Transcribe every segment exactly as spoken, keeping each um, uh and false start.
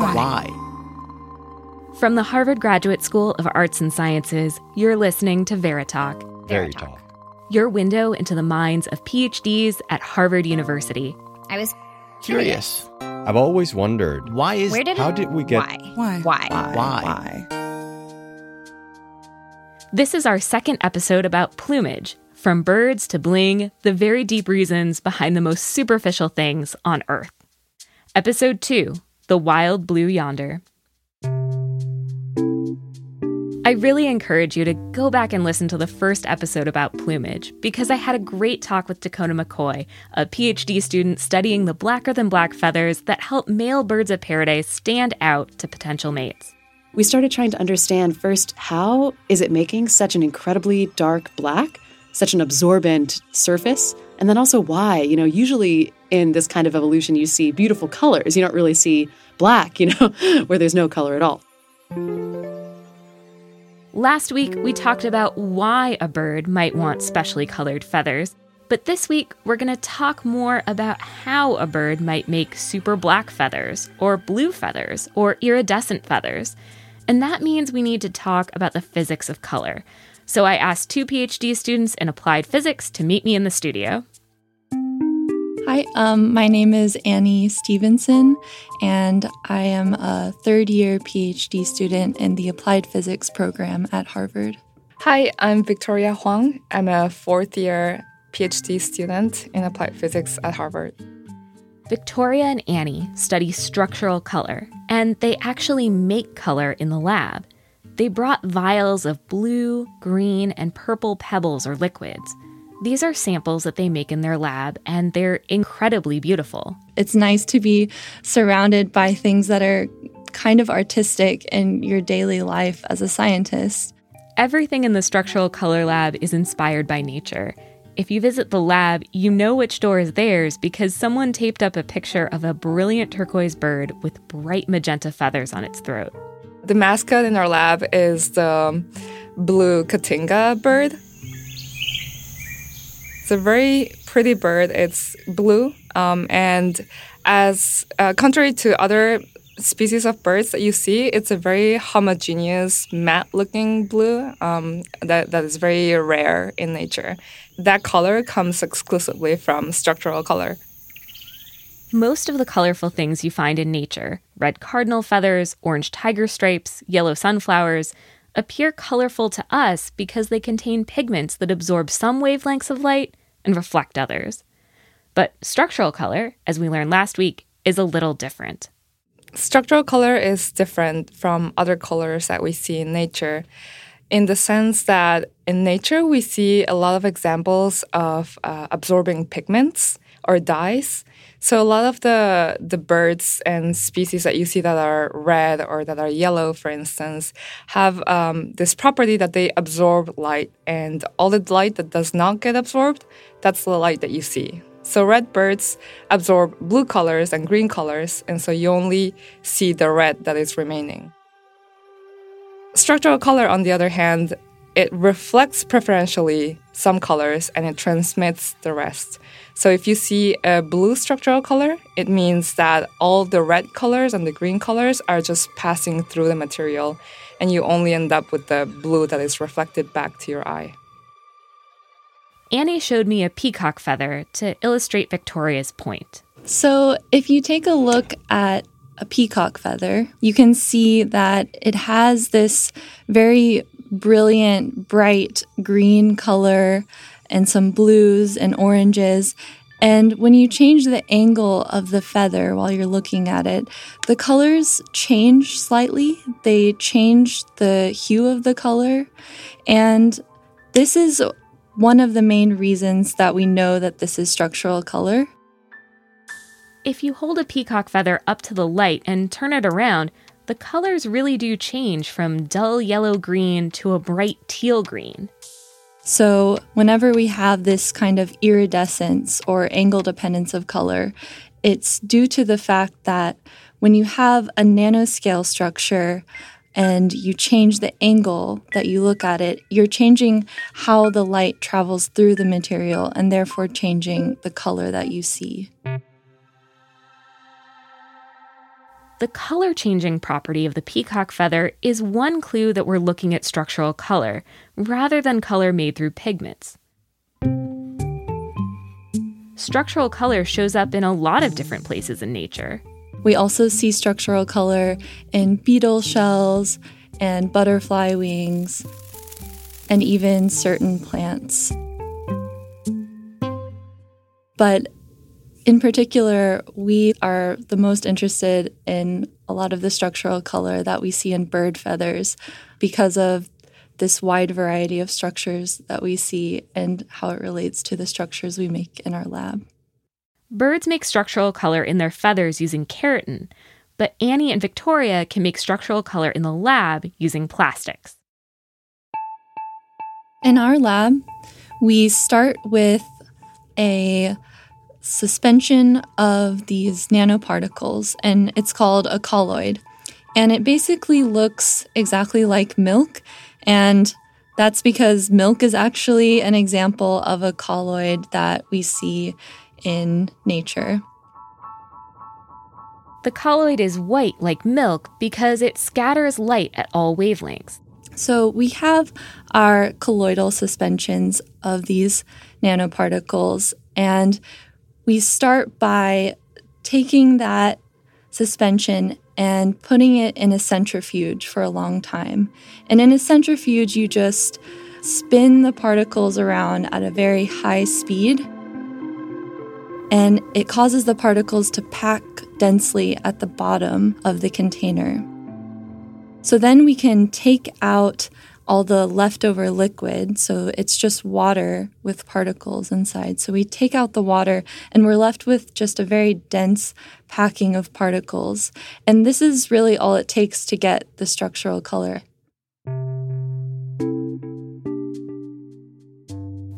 Why? Why? From the Harvard Graduate School of Arts and Sciences, you're listening to Veritalk. Veritalk. Your window into the minds of PhDs at Harvard University. I was curious. curious. I've always wondered. Why is... Where did how it, did we get... Why? Why? Why? Why? Why? This is our second episode about plumage. From birds to bling, the very deep reasons behind the most superficial things on Earth. Episode two, The Wild Blue Yonder. I really encourage you to go back and listen to the first episode about plumage, because I had a great talk with Dakota McCoy, a PhD student studying the blacker-than-black feathers that help male birds of paradise stand out to potential mates. We started trying to understand first, how is it making such an incredibly dark black, such an absorbent surface, and then also why. You know, usually in this kind of evolution, you see beautiful colors. You don't really see black, you know, where there's no color at all. Last week, we talked about why a bird might want specially colored feathers, but this week, we're going to talk more about how a bird might make super black feathers, or blue feathers, or iridescent feathers. And that means we need to talk about the physics of color. So I asked two PhD students in applied physics to meet me in the studio. Hi, um, my name is Annie Stevenson, and I am a third-year PhD student in the applied physics program at Harvard. Hi, I'm Victoria Huang. I'm a fourth-year PhD student in applied physics at Harvard. Victoria and Annie study structural color, and they actually make color in the lab. They brought vials of blue, green, and purple pebbles or liquids. These are samples that they make in their lab, and they're incredibly beautiful. It's nice to be surrounded by things that are kind of artistic in your daily life as a scientist. Everything in the Structural Color Lab is inspired by nature. If you visit the lab, you know which door is theirs because someone taped up a picture of a brilliant turquoise bird with bright magenta feathers on its throat. The mascot in our lab is the blue cotinga bird. It's a very pretty bird. It's blue, um, and as uh, contrary to other species of birds that you see, it's a very homogeneous, matte-looking blue um, that that is very rare in nature. That color comes exclusively from structural color. Most of the colorful things you find in nature, red cardinal feathers, orange tiger stripes, yellow sunflowers, appear colorful to us because they contain pigments that absorb some wavelengths of light and reflect others. But structural color, as we learned last week, is a little different. Structural color is different from other colors that we see in nature, in the sense that in nature we see a lot of examples of uh, absorbing pigments or dyes. So a lot of the the birds and species that you see that are red or that are yellow, for instance, have um, this property that they absorb light. And all the light that does not get absorbed, that's the light that you see. So red birds absorb blue colors and green colors, and so you only see the red that is remaining. Structural color, on the other hand, it reflects preferentially some colors and it transmits the rest. So if you see a blue structural color, it means that all the red colors and the green colors are just passing through the material, and you only end up with the blue that is reflected back to your eye. Annie showed me a peacock feather to illustrate Victoria's point. So if you take a look at a peacock feather, you can see that it has this very brilliant, bright green color and some blues and oranges. And when you change the angle of the feather while you're looking at it, the colors change slightly. They change the hue of the color. And this is one of the main reasons that we know that this is structural color. If you hold a peacock feather up to the light and turn it around, the colors really do change from dull yellow-green to a bright teal-green. So whenever we have this kind of iridescence or angle dependence of color, it's due to the fact that when you have a nanoscale structure and you change the angle that you look at it, you're changing how the light travels through the material and therefore changing the color that you see. The color-changing property of the peacock feather is one clue that we're looking at structural color, rather than color made through pigments. Structural color shows up in a lot of different places in nature. We also see structural color in beetle shells and butterfly wings, and even certain plants. But in particular, we are the most interested in a lot of the structural color that we see in bird feathers because of this wide variety of structures that we see and how it relates to the structures we make in our lab. Birds make structural color in their feathers using keratin, but Annie and Victoria can make structural color in the lab using plastics. In our lab, we start with a suspension of these nanoparticles, and it's called a colloid. And it basically looks exactly like milk, and that's because milk is actually an example of a colloid that we see in nature. The colloid is white like milk because it scatters light at all wavelengths. So we have our colloidal suspensions of these nanoparticles, and we start by taking that suspension and putting it in a centrifuge for a long time. And in a centrifuge, you just spin the particles around at a very high speed, and it causes the particles to pack densely at the bottom of the container. So then we can take out all the leftover liquid, so it's just water with particles inside. So we take out the water, and we're left with just a very dense packing of particles. And this is really all it takes to get the structural color.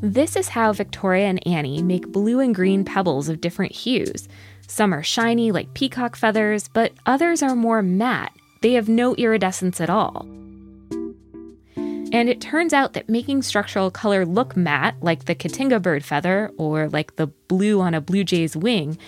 This is how Victoria and Annie make blue and green pebbles of different hues. Some are shiny like peacock feathers, but others are more matte. They have no iridescence at all. And it turns out that making structural color look matte, like the cotinga bird feather or like the blue on a blue jay's wing,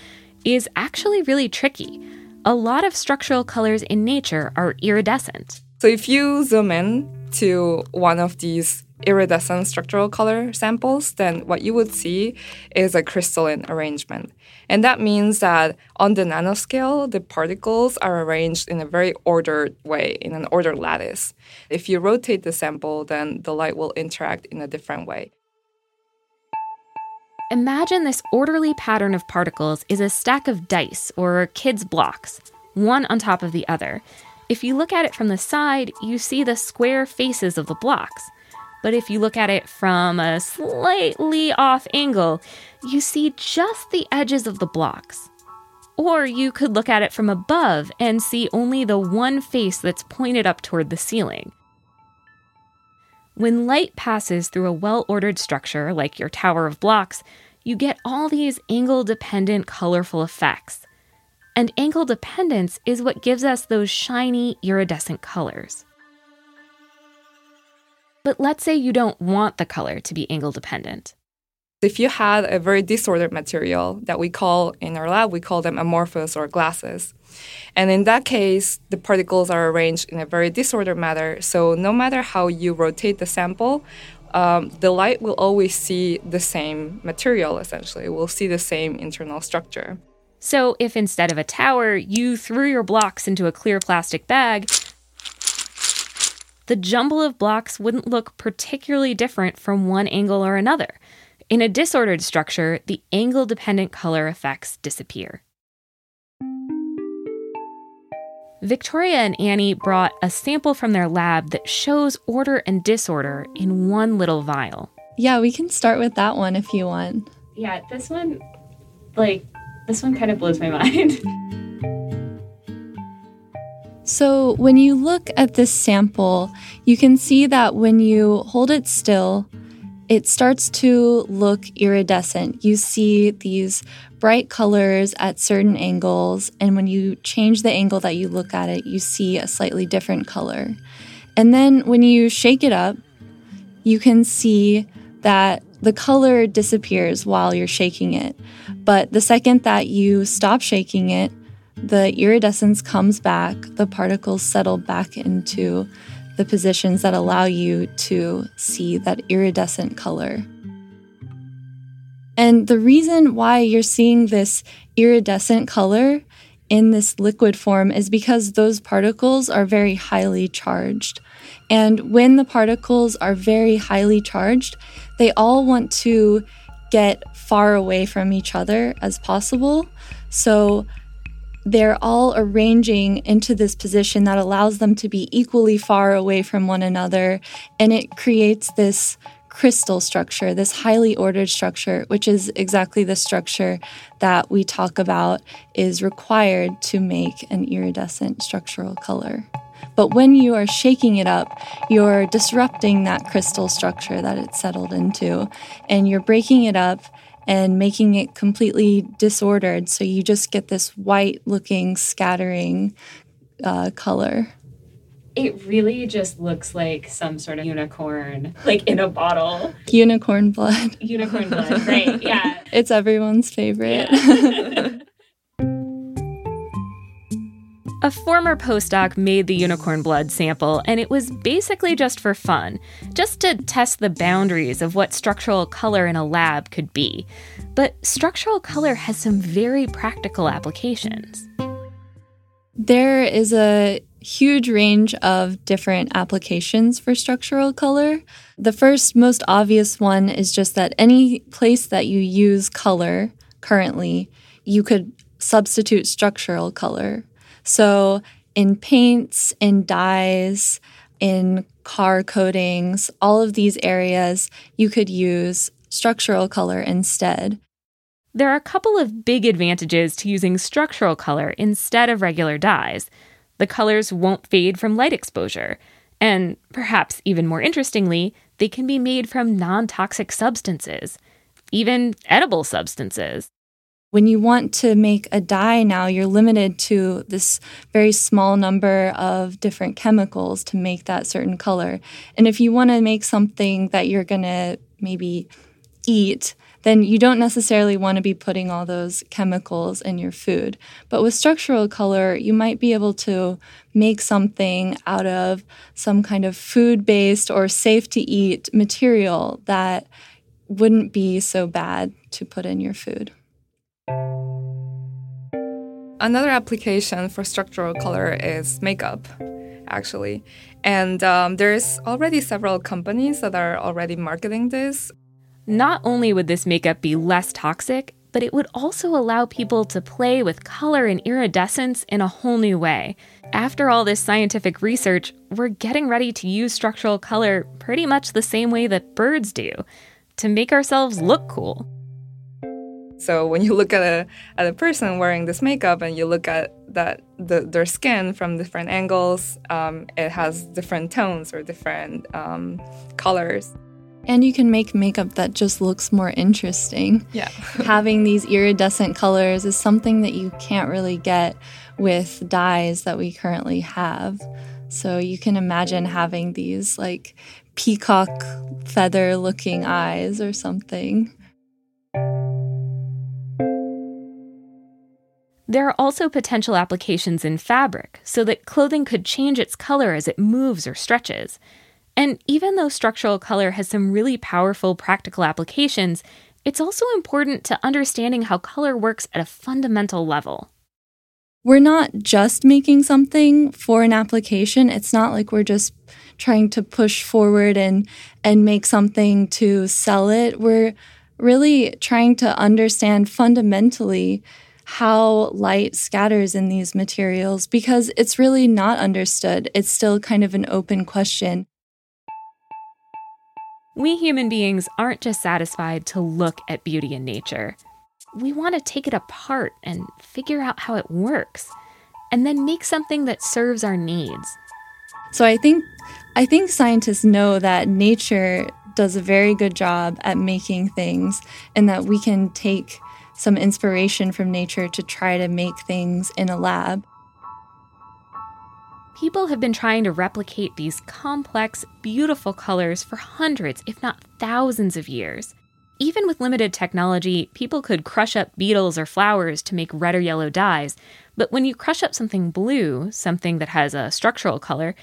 is actually really tricky. A lot of structural colors in nature are iridescent. So if you zoom in to one of these iridescent structural color samples, then what you would see is a crystalline arrangement. And that means that on the nanoscale, the particles are arranged in a very ordered way, in an ordered lattice. If you rotate the sample, then the light will interact in a different way. Imagine this orderly pattern of particles is a stack of dice or kids' blocks, one on top of the other. If you look at it from the side, you see the square faces of the blocks. But if you look at it from a slightly off angle, you see just the edges of the blocks. Or you could look at it from above and see only the one face that's pointed up toward the ceiling. When light passes through a well-ordered structure, like your tower of blocks, you get all these angle-dependent colorful effects. And angle dependence is what gives us those shiny, iridescent colors. But let's say you don't want the color to be angle dependent. If you had a very disordered material that we call in our lab, we call them amorphous or glasses. And in that case, the particles are arranged in a very disordered manner. So no matter how you rotate the sample, um, the light will always see the same material, essentially. It will see the same internal structure. So if instead of a tower, you threw your blocks into a clear plastic bag, the jumble of blocks wouldn't look particularly different from one angle or another. In a disordered structure, the angle-dependent color effects disappear. Victoria and Annie brought a sample from their lab that shows order and disorder in one little vial. Yeah, we can start with that one if you want. Yeah, this one, like, this one kind of blows my mind. So when you look at this sample, you can see that when you hold it still, it starts to look iridescent. You see these bright colors at certain angles, and when you change the angle that you look at it, you see a slightly different color. And then when you shake it up, you can see that the color disappears while you're shaking it. But the second that you stop shaking it, the iridescence comes back, the particles settle back into the positions that allow you to see that iridescent color. And the reason why you're seeing this iridescent color in this liquid form is because those particles are very highly charged. And when the particles are very highly charged, they all want to get far away from each other as possible. So they're all arranging into this position that allows them to be equally far away from one another. And it creates this crystal structure, this highly ordered structure, which is exactly the structure that we talk about is required to make an iridescent structural color. But when you are shaking it up, you're disrupting that crystal structure that it's settled into, and you're breaking it up and making it completely disordered, so you just get this white-looking, scattering uh, color. It really just looks like some sort of unicorn, like in a bottle. Unicorn blood. Unicorn blood, right, yeah. It's everyone's favorite. Yeah. A former postdoc made the unicorn blood sample, and it was basically just for fun, just to test the boundaries of what structural color in a lab could be. But structural color has some very practical applications. There is a huge range of different applications for structural color. The first, most obvious one is just that any place that you use color currently, you could substitute structural color. So in paints, in dyes, in car coatings, all of these areas, you could use structural color instead. There are a couple of big advantages to using structural color instead of regular dyes. The colors won't fade from light exposure. And perhaps even more interestingly, they can be made from non-toxic substances, even edible substances. When you want to make a dye now, you're limited to this very small number of different chemicals to make that certain color. And if you want to make something that you're going to maybe eat, then you don't necessarily want to be putting all those chemicals in your food. But with structural color, you might be able to make something out of some kind of food-based or safe-to-eat material that wouldn't be so bad to put in your food. Another application for structural color is makeup, actually. And um, there's already several companies that are already marketing this. Not only would this makeup be less toxic, but it would also allow people to play with color and iridescence in a whole new way. After all this scientific research, we're getting ready to use structural color pretty much the same way that birds do, to make ourselves look cool. So when you look at a at a person wearing this makeup and you look at that the, their skin from different angles, um, it has different tones or different um, colors. And you can make makeup that just looks more interesting. Yeah. Having these iridescent colors is something that you can't really get with dyes that we currently have. So you can imagine having these like peacock feather-looking eyes or something. There are also potential applications in fabric, so that clothing could change its color as it moves or stretches. And even though structural color has some really powerful practical applications, it's also important to understanding how color works at a fundamental level. We're not just making something for an application. It's not like we're just trying to push forward and, and make something to sell it. We're really trying to understand fundamentally how light scatters in these materials, because it's really not understood. It's still kind of an open question. We human beings aren't just satisfied to look at beauty in nature. We want to take it apart and figure out how it works, and then make something that serves our needs. So I think, I think scientists know that nature does a very good job at making things, and that we can take some inspiration from nature to try to make things in a lab. People have been trying to replicate these complex, beautiful colors for hundreds, if not thousands of years. Even with limited technology, people could crush up beetles or flowers to make red or yellow dyes, but when you crush up something blue, something that has a structural color,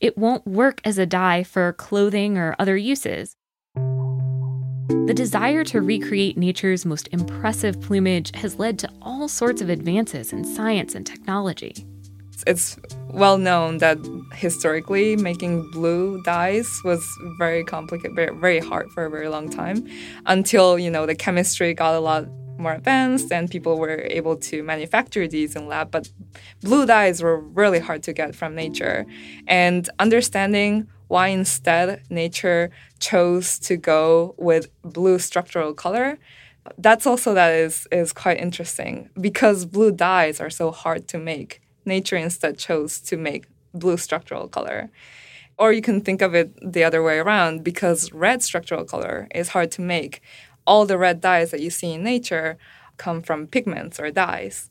it won't work as a dye for clothing or other uses. The desire to recreate nature's most impressive plumage has led to all sorts of advances in science and technology. It's well known that historically making blue dyes was very complicated, very, very hard for a very long time until, you know, the chemistry got a lot more advanced and people were able to manufacture these in lab. But blue dyes were really hard to get from nature. And understanding why instead nature chose to go with blue structural color, that's also that is, is quite interesting because blue dyes are so hard to make. Nature instead chose to make blue structural color. Or you can think of it the other way around, because red structural color is hard to make. All the red dyes that you see in nature come from pigments or dyes.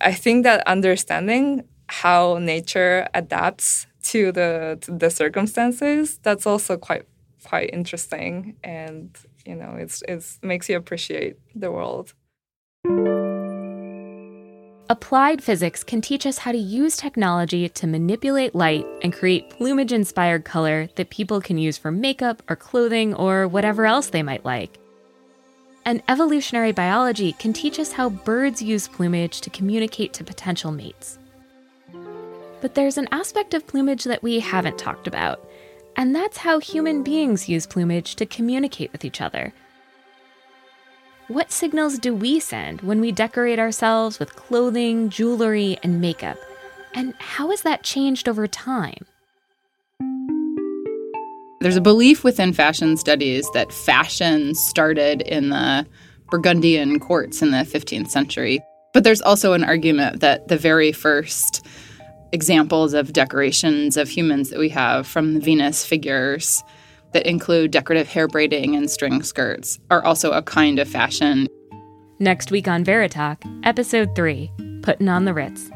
I think that understanding how nature adapts to the to the circumstances, that's also quite quite interesting. And, you know, it's it's makes you appreciate the world. Applied physics can teach us how to use technology to manipulate light and create plumage-inspired color that people can use for makeup or clothing or whatever else they might like. And evolutionary biology can teach us how birds use plumage to communicate to potential mates. But there's an aspect of plumage that we haven't talked about, and that's how human beings use plumage to communicate with each other. What signals do we send when we decorate ourselves with clothing, jewelry, and makeup? And how has that changed over time? There's a belief within fashion studies that fashion started in the Burgundian courts in the fifteenth century. But there's also an argument that the very first examples of decorations of humans that we have from the Venus figures that include decorative hair braiding and string skirts are also a kind of fashion. Next week on Veritalk, Episode three, Putting on the Ritz.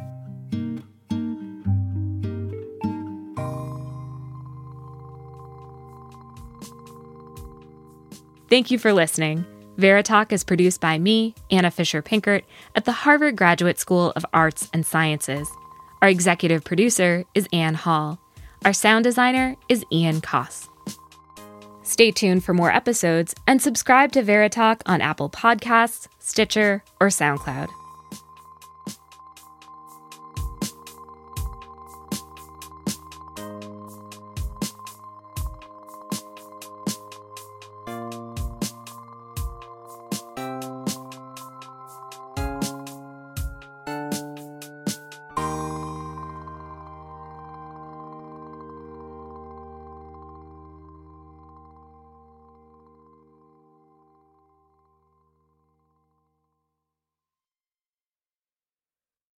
Thank you for listening. Veritalk is produced by me, Anna Fisher-Pinkert, at the Harvard Graduate School of Arts and Sciences. Our executive producer is Ann Hall. Our sound designer is Ian Koss. Stay tuned for more episodes and subscribe to Veritalk on Apple Podcasts, Stitcher, or SoundCloud.